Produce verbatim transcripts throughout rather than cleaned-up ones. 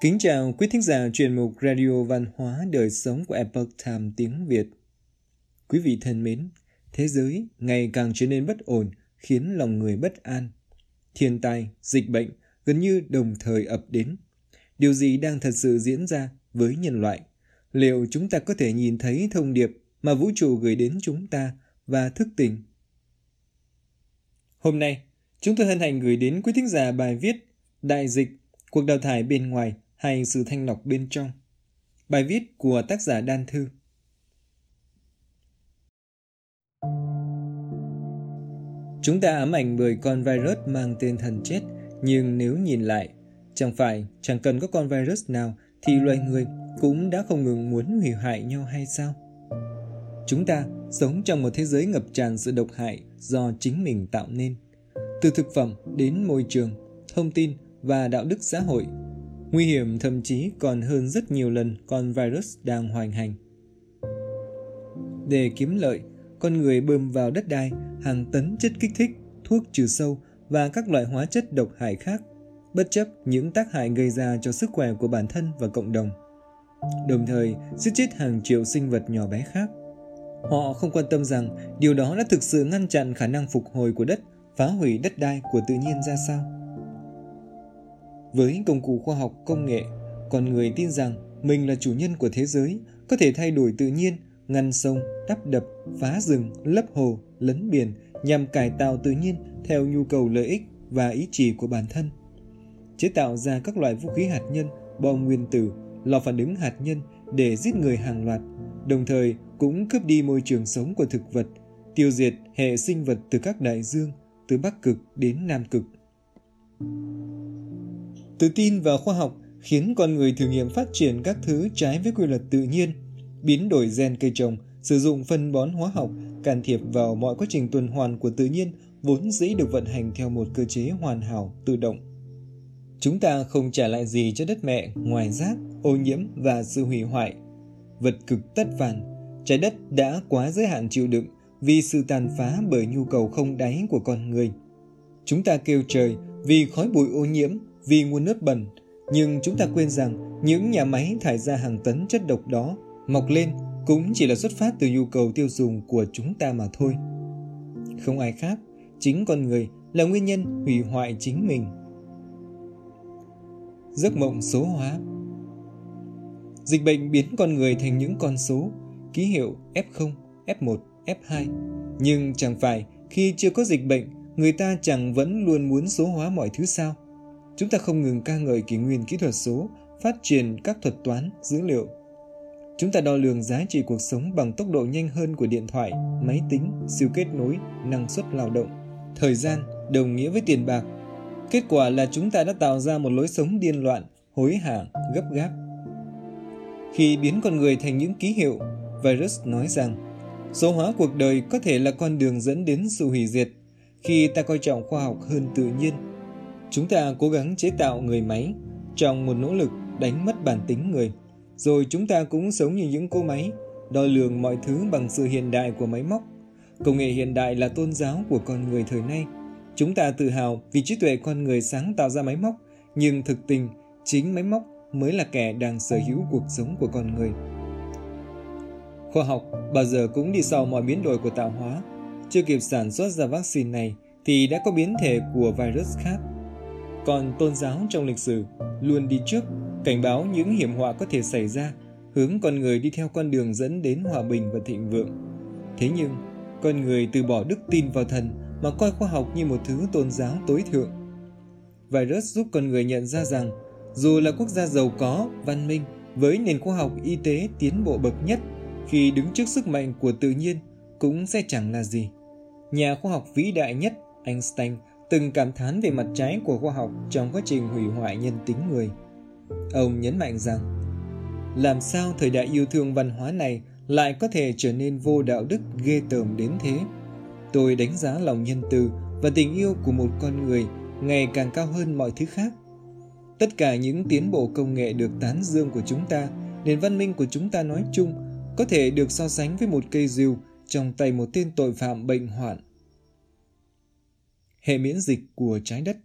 Kính chào quý thính giả chuyên mục Radio Văn hóa Đời Sống của Epoch Times tiếng Việt. Quý vị thân mến, thế giới ngày càng trở nên bất ổn, khiến lòng người bất an. Thiên tai, dịch bệnh gần như đồng thời ập đến. Điều gì đang thật sự diễn ra với nhân loại? Liệu chúng ta có thể nhìn thấy thông điệp mà vũ trụ gửi đến chúng ta và thức tỉnh? Hôm nay, chúng tôi hân hạnh gửi đến quý thính giả bài viết Đại dịch, cuộc đào thải bên ngoài hay sự thanh lọc bên trong. Bài viết của tác giả Đan Thư. Chúng ta ám ảnh bởi con virus mang tên thần chết, nhưng nếu nhìn lại, chẳng phải chẳng cần có con virus nào thì loài người cũng đã không ngừng muốn hủy hoại nhau hay sao? Chúng ta sống trong một thế giới ngập tràn sự độc hại do chính mình tạo nên. Từ thực phẩm đến môi trường, thông tin và đạo đức xã hội, nguy hiểm thậm chí còn hơn rất nhiều lần con virus đang hoành hành. Để kiếm lợi, con người bơm vào đất đai hàng tấn chất kích thích, thuốc trừ sâu và các loại hóa chất độc hại khác, bất chấp những tác hại gây ra cho sức khỏe của bản thân và cộng đồng. Đồng thời, giết chết hàng triệu sinh vật nhỏ bé khác. Họ không quan tâm rằng điều đó đã thực sự ngăn chặn khả năng phục hồi của đất, phá hủy đất đai của tự nhiên ra sao. Với công cụ khoa học công nghệ, con người tin rằng mình là chủ nhân của thế giới, có thể thay đổi tự nhiên, ngăn sông, đắp đập, phá rừng, lấp hồ, lấn biển nhằm cải tạo tự nhiên theo nhu cầu lợi ích và ý chỉ của bản thân. Chế tạo ra các loại vũ khí hạt nhân, bom nguyên tử, lò phản ứng hạt nhân để giết người hàng loạt, đồng thời cũng cướp đi môi trường sống của thực vật, tiêu diệt hệ sinh vật từ các đại dương, từ Bắc Cực đến Nam Cực. Tự tin vào khoa học khiến con người thử nghiệm phát triển các thứ trái với quy luật tự nhiên, biến đổi gen cây trồng, sử dụng phân bón hóa học, can thiệp vào mọi quá trình tuần hoàn của tự nhiên vốn dĩ được vận hành theo một cơ chế hoàn hảo, tự động. Chúng ta không trả lại gì cho đất mẹ ngoài rác, ô nhiễm và sự hủy hoại. Vật cực tất phản, trái đất đã quá giới hạn chịu đựng vì sự tàn phá bởi nhu cầu không đáy của con người. Chúng ta kêu trời vì khói bụi ô nhiễm, vì nguồn nước bẩn, nhưng chúng ta quên rằng những nhà máy thải ra hàng tấn chất độc đó mọc lên cũng chỉ là xuất phát từ nhu cầu tiêu dùng của chúng ta mà thôi. Không ai khác, chính con người là nguyên nhân hủy hoại chính mình. Giấc mộng số hóa. Dịch bệnh biến con người thành những con số, ký hiệu ép không, ép một, ép hai. Nhưng chẳng phải khi chưa có dịch bệnh, người ta chẳng vẫn luôn muốn số hóa mọi thứ sao? Chúng ta không ngừng ca ngợi kỷ nguyên kỹ thuật số, phát triển các thuật toán, dữ liệu. Chúng ta đo lường giá trị cuộc sống bằng tốc độ nhanh hơn của điện thoại, máy tính, siêu kết nối, năng suất lao động. Thời gian đồng nghĩa với tiền bạc. Kết quả là chúng ta đã tạo ra một lối sống điên loạn, hối hả, gấp gáp. Khi biến con người thành những ký hiệu, virus nói rằng số hóa cuộc đời có thể là con đường dẫn đến sự hủy diệt. Khi ta coi trọng khoa học hơn tự nhiên, chúng ta cố gắng chế tạo người máy trong một nỗ lực đánh mất bản tính người. Rồi chúng ta cũng sống như những cỗ máy, đo lường mọi thứ bằng sự hiện đại của máy móc. Công nghệ hiện đại là tôn giáo của con người thời nay. Chúng ta tự hào vì trí tuệ con người sáng tạo ra máy móc, nhưng thực tình, chính máy móc mới là kẻ đang sở hữu cuộc sống của con người. Khoa học bao giờ cũng đi sau mọi biến đổi của tạo hóa. Chưa kịp sản xuất ra vaccine này thì đã có biến thể của virus khác. Còn tôn giáo trong lịch sử luôn đi trước, cảnh báo những hiểm họa có thể xảy ra, hướng con người đi theo con đường dẫn đến hòa bình và thịnh vượng. Thế nhưng, con người từ bỏ đức tin vào thần mà coi khoa học như một thứ tôn giáo tối thượng. Virus giúp con người nhận ra rằng, dù là quốc gia giàu có, văn minh, với nền khoa học y tế tiến bộ bậc nhất, khi đứng trước sức mạnh của tự nhiên cũng sẽ chẳng là gì. Nhà khoa học vĩ đại nhất, Einstein, từng cảm thán về mặt trái của khoa học trong quá trình hủy hoại nhân tính người. Ông nhấn mạnh rằng, làm sao thời đại yêu thương văn hóa này lại có thể trở nên vô đạo đức ghê tởm đến thế? Tôi đánh giá lòng nhân từ và tình yêu của một con người ngày càng cao hơn mọi thứ khác. Tất cả những tiến bộ công nghệ được tán dương của chúng ta, nền văn minh của chúng ta nói chung, có thể được so sánh với một cây rìu trong tay một tên tội phạm bệnh hoạn. Hệ miễn dịch của trái đất.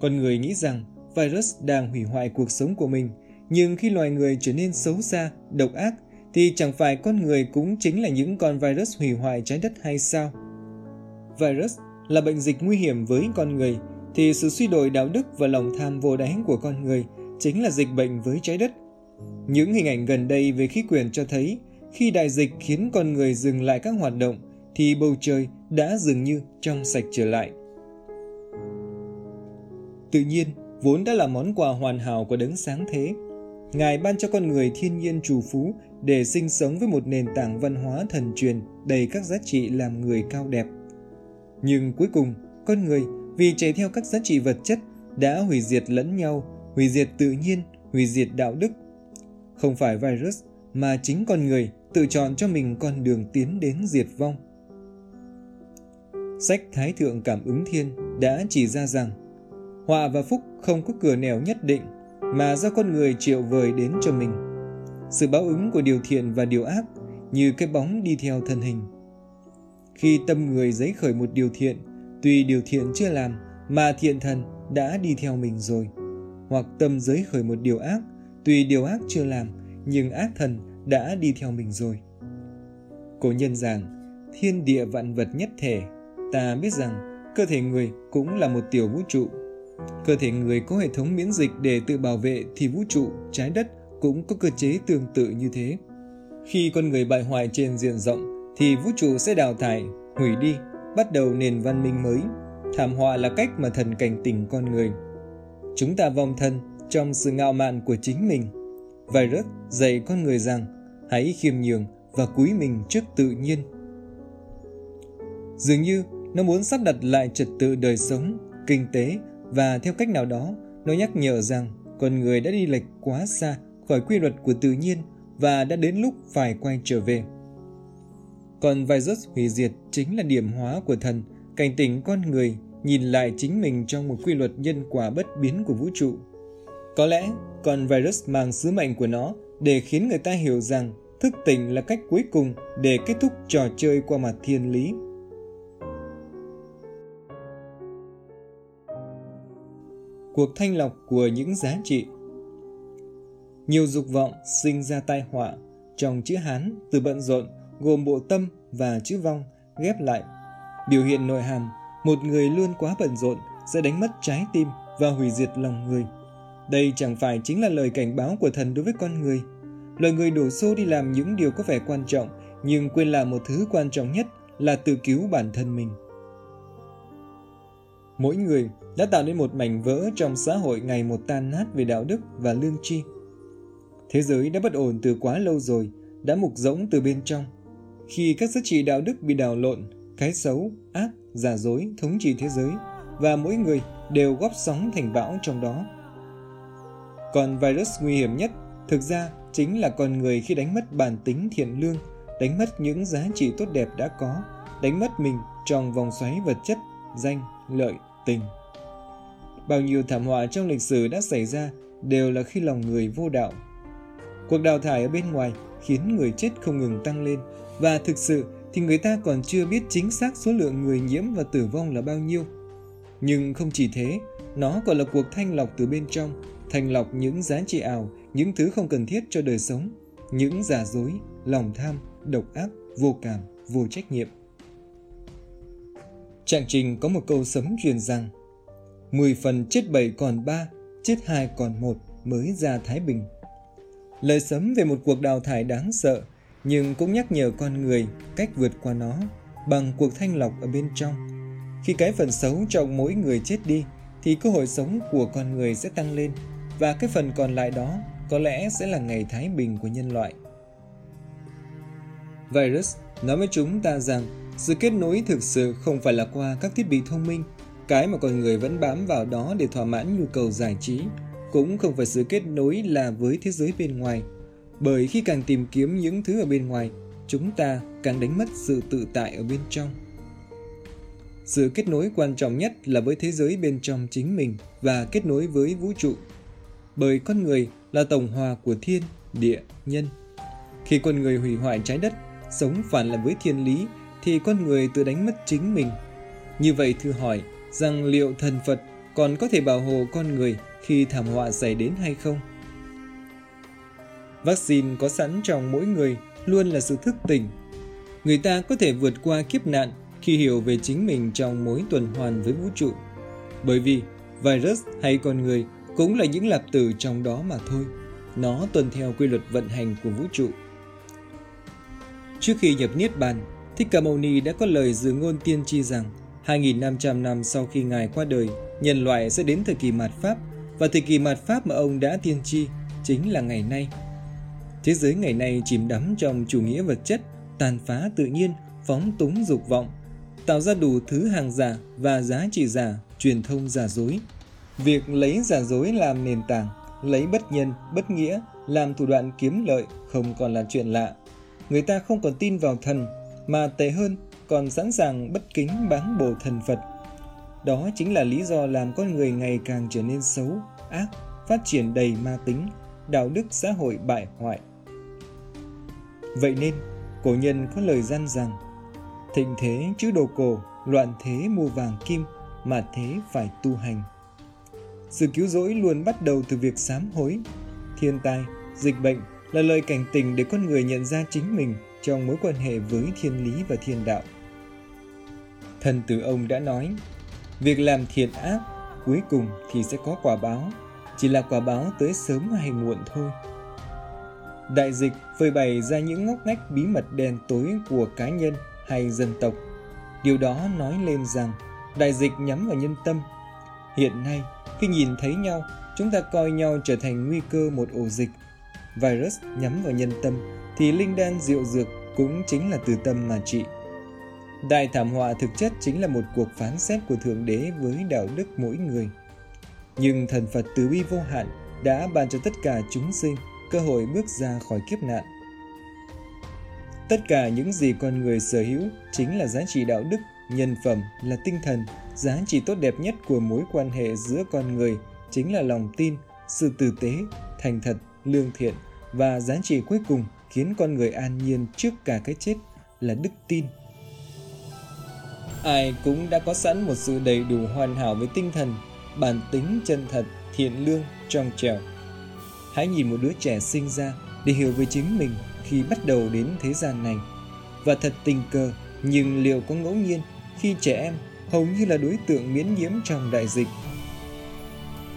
Con người nghĩ rằng virus đang hủy hoại cuộc sống của mình, nhưng khi loài người trở nên xấu xa, độc ác, thì chẳng phải con người cũng chính là những con virus hủy hoại trái đất hay sao? Virus là bệnh dịch nguy hiểm với con người, thì sự suy đồi đạo đức và lòng tham vô đáy của con người chính là dịch bệnh với trái đất. Những hình ảnh gần đây về khí quyển cho thấy, khi đại dịch khiến con người dừng lại các hoạt động, thì bầu trời đã dường như trong sạch trở lại. Tự nhiên, vốn đã là món quà hoàn hảo của đấng sáng thế. Ngài ban cho con người thiên nhiên trù phú để sinh sống với một nền tảng văn hóa thần truyền đầy các giá trị làm người cao đẹp. Nhưng cuối cùng, con người vì chạy theo các giá trị vật chất đã hủy diệt lẫn nhau, hủy diệt tự nhiên, hủy diệt đạo đức. Không phải virus mà chính con người tự chọn cho mình con đường tiến đến diệt vong. Sách Thái Thượng Cảm Ứng Thiên đã chỉ ra rằng họa và phúc không có cửa nẻo nhất định mà do con người triệu vời đến cho mình. Sự báo ứng của điều thiện và điều ác như cái bóng đi theo thân hình. Khi tâm người giấy khởi một điều thiện, tuy điều thiện chưa làm mà thiện thần đã đi theo mình rồi. Hoặc tâm giấy khởi một điều ác, tuy điều ác chưa làm nhưng ác thần đã đi theo mình rồi. Cổ nhân rằng, thiên địa vạn vật nhất thể, ta biết rằng cơ thể người cũng là một tiểu vũ trụ. Cơ thể người có hệ thống miễn dịch để tự bảo vệ thì vũ trụ, trái đất cũng có cơ chế tương tự như thế. Khi con người bại hoại trên diện rộng thì vũ trụ sẽ đào thải, hủy đi, bắt đầu nền văn minh mới. Thảm họa là cách mà thần cảnh tỉnh con người. Chúng ta vòng thân trong sự ngạo mạn của chính mình. Virus dạy con người rằng hãy khiêm nhường và cúi mình trước tự nhiên. Dường như nó muốn sắp đặt lại trật tự đời sống, kinh tế và theo cách nào đó, nó nhắc nhở rằng con người đã đi lệch quá xa khỏi quy luật của tự nhiên và đã đến lúc phải quay trở về. Còn virus hủy diệt chính là điểm hóa của thần, cảnh tỉnh con người nhìn lại chính mình trong một quy luật nhân quả bất biến của vũ trụ. Có lẽ con virus mang sứ mệnh của nó để khiến người ta hiểu rằng thức tỉnh là cách cuối cùng để kết thúc trò chơi qua mặt thiên lý. Cuộc thanh lọc của những giá trị. Nhiều dục vọng sinh ra tai họa. Trong chữ Hán, từ bận rộn gồm bộ tâm và chữ vong ghép lại, biểu hiện nội hàm một người luôn quá bận rộn sẽ đánh mất trái tim và hủy diệt lòng người. Đây chẳng phải chính là lời cảnh báo của thần đối với con người. Loài người đổ xô đi làm những điều có vẻ quan trọng nhưng quên làm một thứ quan trọng nhất là tự cứu bản thân mình. Mỗi người đã tạo nên một mảnh vỡ trong xã hội ngày một tan nát về đạo đức và lương tri. Thế giới đã bất ổn từ quá lâu rồi, đã mục rỗng từ bên trong. Khi các giá trị đạo đức bị đảo lộn, cái xấu, ác, giả dối thống trị thế giới và mỗi người đều góp sóng thành bão trong đó. Còn virus nguy hiểm nhất thực ra chính là con người khi đánh mất bản tính thiện lương, đánh mất những giá trị tốt đẹp đã có, đánh mất mình trong vòng xoáy vật chất, danh, lợi, tình. Bao nhiêu thảm họa trong lịch sử đã xảy ra đều là khi lòng người vô đạo. Cuộc đào thải ở bên ngoài khiến người chết không ngừng tăng lên và thực sự thì người ta còn chưa biết chính xác số lượng người nhiễm và tử vong là bao nhiêu. Nhưng không chỉ thế, nó còn là cuộc thanh lọc từ bên trong, thanh lọc những giá trị ảo, những thứ không cần thiết cho đời sống, những giả dối, lòng tham, độc ác, vô cảm, vô trách nhiệm. Trạng Trình có một câu sấm truyền rằng mười phần chết bảy còn ba, chết hai còn một mới ra Thái Bình. Lời sấm về một cuộc đào thải đáng sợ, nhưng cũng nhắc nhở con người cách vượt qua nó bằng cuộc thanh lọc ở bên trong. Khi cái phần xấu trong mỗi người chết đi thì cơ hội sống của con người sẽ tăng lên, và cái phần còn lại đó có lẽ sẽ là ngày Thái Bình của nhân loại. Virus nói với chúng ta rằng sự kết nối thực sự không phải là qua các thiết bị thông minh. Cái mà con người vẫn bám vào đó để thỏa mãn nhu cầu giải trí cũng không phải sự kết nối là với thế giới bên ngoài. Bởi khi càng tìm kiếm những thứ ở bên ngoài, chúng ta càng đánh mất sự tự tại ở bên trong. Sự kết nối quan trọng nhất là với thế giới bên trong chính mình và kết nối với vũ trụ. Bởi con người là tổng hòa của thiên, địa, nhân. Khi con người hủy hoại trái đất, sống phản lại với thiên lý thì con người tự đánh mất chính mình. Như vậy thử hỏi rằng liệu thần Phật còn có thể bảo hộ con người khi thảm họa xảy đến hay không. Vaccine có sẵn trong mỗi người luôn là sự thức tỉnh. Người ta có thể vượt qua kiếp nạn khi hiểu về chính mình trong mối tuần hoàn với vũ trụ. Bởi vì virus hay con người cũng là những lạp tử trong đó mà thôi. Nó tuân theo quy luật vận hành của vũ trụ. Trước khi nhập Niết Bàn, Thích Ca Mâu Ni đã có lời dự ngôn tiên tri rằng hai nghìn năm trăm năm sau khi Ngài qua đời, nhân loại sẽ đến thời kỳ mạt Pháp, và thời kỳ mạt Pháp mà ông đã tiên tri chính là ngày nay. Thế giới ngày nay chìm đắm trong chủ nghĩa vật chất, tàn phá tự nhiên, phóng túng dục vọng, tạo ra đủ thứ hàng giả và giá trị giả, truyền thông giả dối. Việc lấy giả dối làm nền tảng, lấy bất nhân, bất nghĩa làm thủ đoạn kiếm lợi không còn là chuyện lạ. Người ta không còn tin vào thần, mà tệ hơn còn sẵn sàng bất kính báng bổ thần Phật. Đó chính là lý do làm con người ngày càng trở nên xấu, ác, phát triển đầy ma tính, đạo đức xã hội bại hoại. Vậy nên, cổ nhân có lời răn rằng: thịnh thế chứ đồ cổ, loạn thế mua vàng kim, mà thế phải tu hành. Sự cứu rỗi luôn bắt đầu từ việc sám hối. Thiên tai, dịch bệnh là lời cảnh tỉnh để con người nhận ra chính mình trong mối quan hệ với thiên lý và thiên đạo. Thần tử ông đã nói: việc làm thiện ác cuối cùng thì sẽ có quả báo, chỉ là quả báo tới sớm hay muộn thôi. Đại dịch phơi bày ra những ngóc ngách bí mật đen tối của cá nhân hay dân tộc. Điều đó nói lên rằng đại dịch nhắm vào nhân tâm. Hiện nay, khi nhìn thấy nhau, chúng ta coi nhau trở thành nguy cơ một ổ dịch. Virus nhắm vào nhân tâm thì linh đan diệu dược cũng chính là từ tâm mà trị. Đại thảm họa thực chất chính là một cuộc phán xét của Thượng Đế với đạo đức mỗi người. Nhưng thần Phật từ bi vô hạn đã ban cho tất cả chúng sinh cơ hội bước ra khỏi kiếp nạn. Tất cả những gì con người sở hữu chính là giá trị đạo đức, nhân phẩm là tinh thần. Giá trị tốt đẹp nhất của mối quan hệ giữa con người chính là lòng tin, sự tử tế, thành thật, lương thiện, và giá trị cuối cùng khiến con người an nhiên trước cả cái chết là đức tin. Ai cũng đã có sẵn một sự đầy đủ hoàn hảo với tinh thần, bản tính chân thật, thiện lương, trong trẻo. Hãy nhìn một đứa trẻ sinh ra để hiểu về chính mình khi bắt đầu đến thế gian này. Và thật tình cờ, nhưng liệu có ngẫu nhiên khi trẻ em hầu như là đối tượng miễn nhiễm trong đại dịch?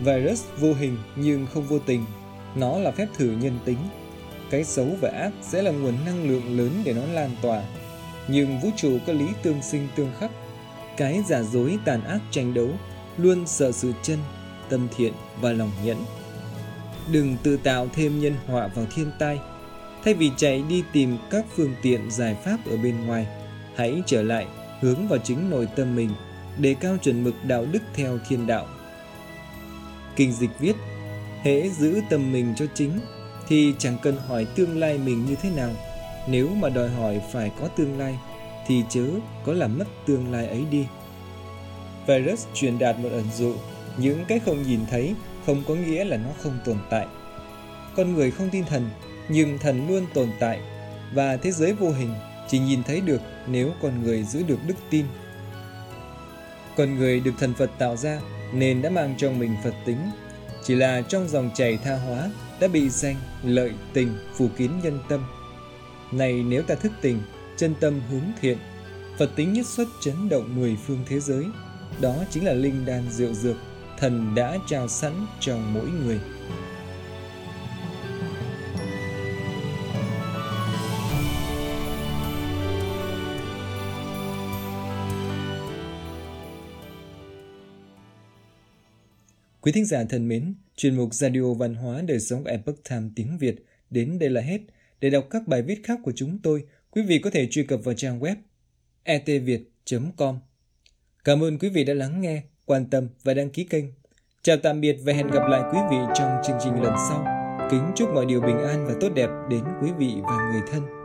Virus vô hình nhưng không vô tình. Nó là phép thử nhân tính. Cái xấu và ác sẽ là nguồn năng lượng lớn để nó lan tỏa. Nhưng vũ trụ có lý tương sinh tương khắc. Cái giả dối tàn ác tranh đấu luôn sợ sự chân, tâm thiện và lòng nhẫn. Đừng tự tạo thêm nhân họa vào thiên tai. Thay vì chạy đi tìm các phương tiện giải pháp ở bên ngoài, hãy trở lại hướng vào chính nội tâm mình, đề cao chuẩn mực đạo đức theo thiên đạo. Kinh Dịch viết: hễ giữ tâm mình cho chính thì chẳng cần hỏi tương lai mình như thế nào. Nếu mà đòi hỏi phải có tương lai thì chớ có làm mất tương lai ấy đi. Virus truyền đạt một ẩn dụ: những cái không nhìn thấy không có nghĩa là nó không tồn tại. Con người không tin thần, nhưng thần luôn tồn tại, và thế giới vô hình chỉ nhìn thấy được nếu con người giữ được đức tin. Con người được thần Phật tạo ra nên đã mang trong mình Phật tính, chỉ là trong dòng chảy tha hóa đã bị danh, lợi, tình phủ kín nhân tâm. Này nếu ta thức tỉnh, chân tâm hướng thiện, Phật tính nhất xuất chấn động mười phương thế giới. Đó chính là linh đan diệu dược thần đã trao sẵn trong mỗi người. Quý thính giả thân mến, chuyên mục Radio Văn hóa Đời Sống Epoch Times tiếng Việt đến đây là hết. Để đọc các bài viết khác của chúng tôi, quý vị có thể truy cập vào trang web e t viet chấm com. Cảm ơn quý vị đã lắng nghe, quan tâm và đăng ký kênh. Chào tạm biệt và hẹn gặp lại quý vị trong chương trình lần sau. Kính chúc mọi điều bình an và tốt đẹp đến quý vị và người thân.